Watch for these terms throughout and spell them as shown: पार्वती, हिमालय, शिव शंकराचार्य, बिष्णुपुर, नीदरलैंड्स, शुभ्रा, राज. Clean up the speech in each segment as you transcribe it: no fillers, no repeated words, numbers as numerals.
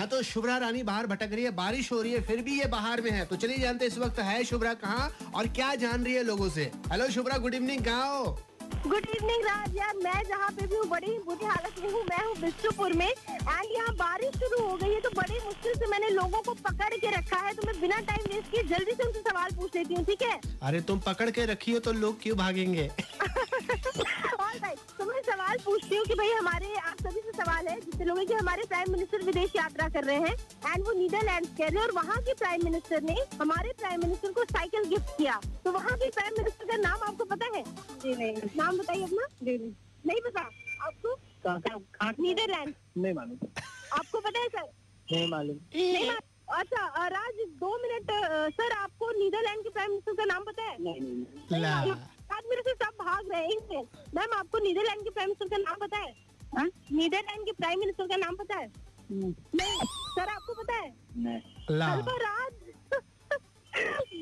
हाँ तो शुभ्रा रानी बाहर भटक रही है, बारिश हो रही है, फिर भी ये बाहर में है। तो चलिए जानते इस वक्त है शुभ्रा कहाँ और क्या जान रही है लोगों से। हेलो शुभ्रा, गुड इवनिंग, कहाँ हो? Good evening राज। यार मैं जहाँ पे भी हूँ बड़ी बुरी हालत में हूँ। मैं हूँ बिष्णुपुर में एंड यहाँ बारिश शुरू हो गई है, तो बड़ी मुश्किल से मैंने लोगों को पकड़ के रखा है। तो मैं बिना टाइम वेस्ट किए जल्दी से उनसे सवाल पूछ लेती हूँ, ठीक है? अरे तुम पकड़ के रखी हो तो लोग क्यों भागेंगे। तो मैं सवाल पूछती हूँ कि भाई हमारे आप सभी से सवाल है जिससे लोग कि हमारे प्राइम मिनिस्टर विदेश यात्रा कर रहे हैं एंड वो नीदरलैंड्स गए और वहाँ के प्राइम मिनिस्टर ने हमारे प्राइम मिनिस्टर को साइकिल गिफ्ट किया। तो वहाँ के प्राइम मिनिस्टर का नाम आपको पता है? जी नहीं। नाम बताइए अपना। जी नहीं, नहीं पता आपको? नीदरलैंड नहीं मालूम। आपको पता है सर? नहीं मालूम। अच्छा राज 2 मिनट सर, आपको नीदरलैंड के प्राइम मिनिस्टर का नाम पता है? नहीं। मेरे से सब भाग रहे हैं। मैम आपको नीदरलैंड के प्राइम मिनिस्टर का नाम पता है? नीदरलैंड के प्राइम मिनिस्टर का नाम पता है? नहीं। सर आपको पता है? नहीं। राज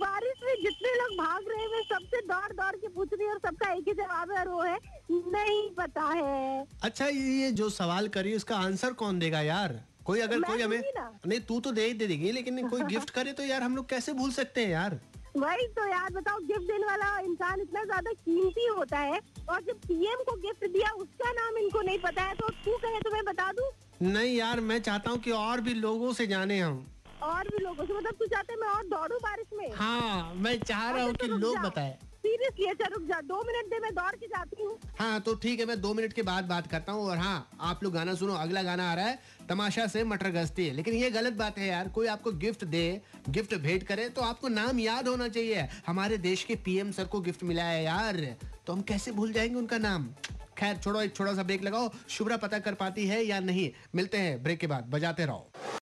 बारिश में जितने लोग भाग रहे हैं मैं सबसे दौड़ दौड़ के पूछ रही हूँ और सबका एक ही जवाब है और वो है नहीं पता है। अच्छा ये जो सवाल करिए उसका आंसर कौन देगा यार? कोई अगर कोई हमें नहीं, तू तो दे देगी, लेकिन कोई गिफ्ट करे तो यार हम लोग कैसे भूल सकते हैं यार। वही तो यार, बताओ गिफ्ट देने वाला इंसान इतना ज्यादा कीमती होता है और जब पीएम को गिफ्ट दिया उसका नाम इनको नहीं पता है। तो तू कहे तो मैं बता दूं? नहीं यार, मैं चाहता हूँ कि और भी लोगों से जाने हम। और भी लोगों से मतलब तू चाहते मैं और दौड़ू बारिश में? हाँ मैं चाह रहा हूँ कि लोग बताए। सीरियसली अच्छा रुक जा, 2 मिनट दे, मैं दौड़ के जाती हूँ। हाँ तो ठीक है, मैं 2 मिनट के बाद बात करता हूँ। और हाँ आप लोग गाना सुनो, अगला गाना आ रहा है तमाशा से मटर गश्ती है। लेकिन ये गलत बात है यार, कोई आपको गिफ्ट दे, गिफ्ट भेंट करे तो आपको नाम याद होना चाहिए। हमारे देश के पीएम सर को गिफ्ट मिला है यार, तो हम कैसे भूल जाएंगे उनका नाम। खैर छोड़ो, एक छोटा सा ब्रेक लगाओ, शुभ्रा पता कर पाती है या नहीं। मिलते हैं ब्रेक के बाद, बजाते रहो।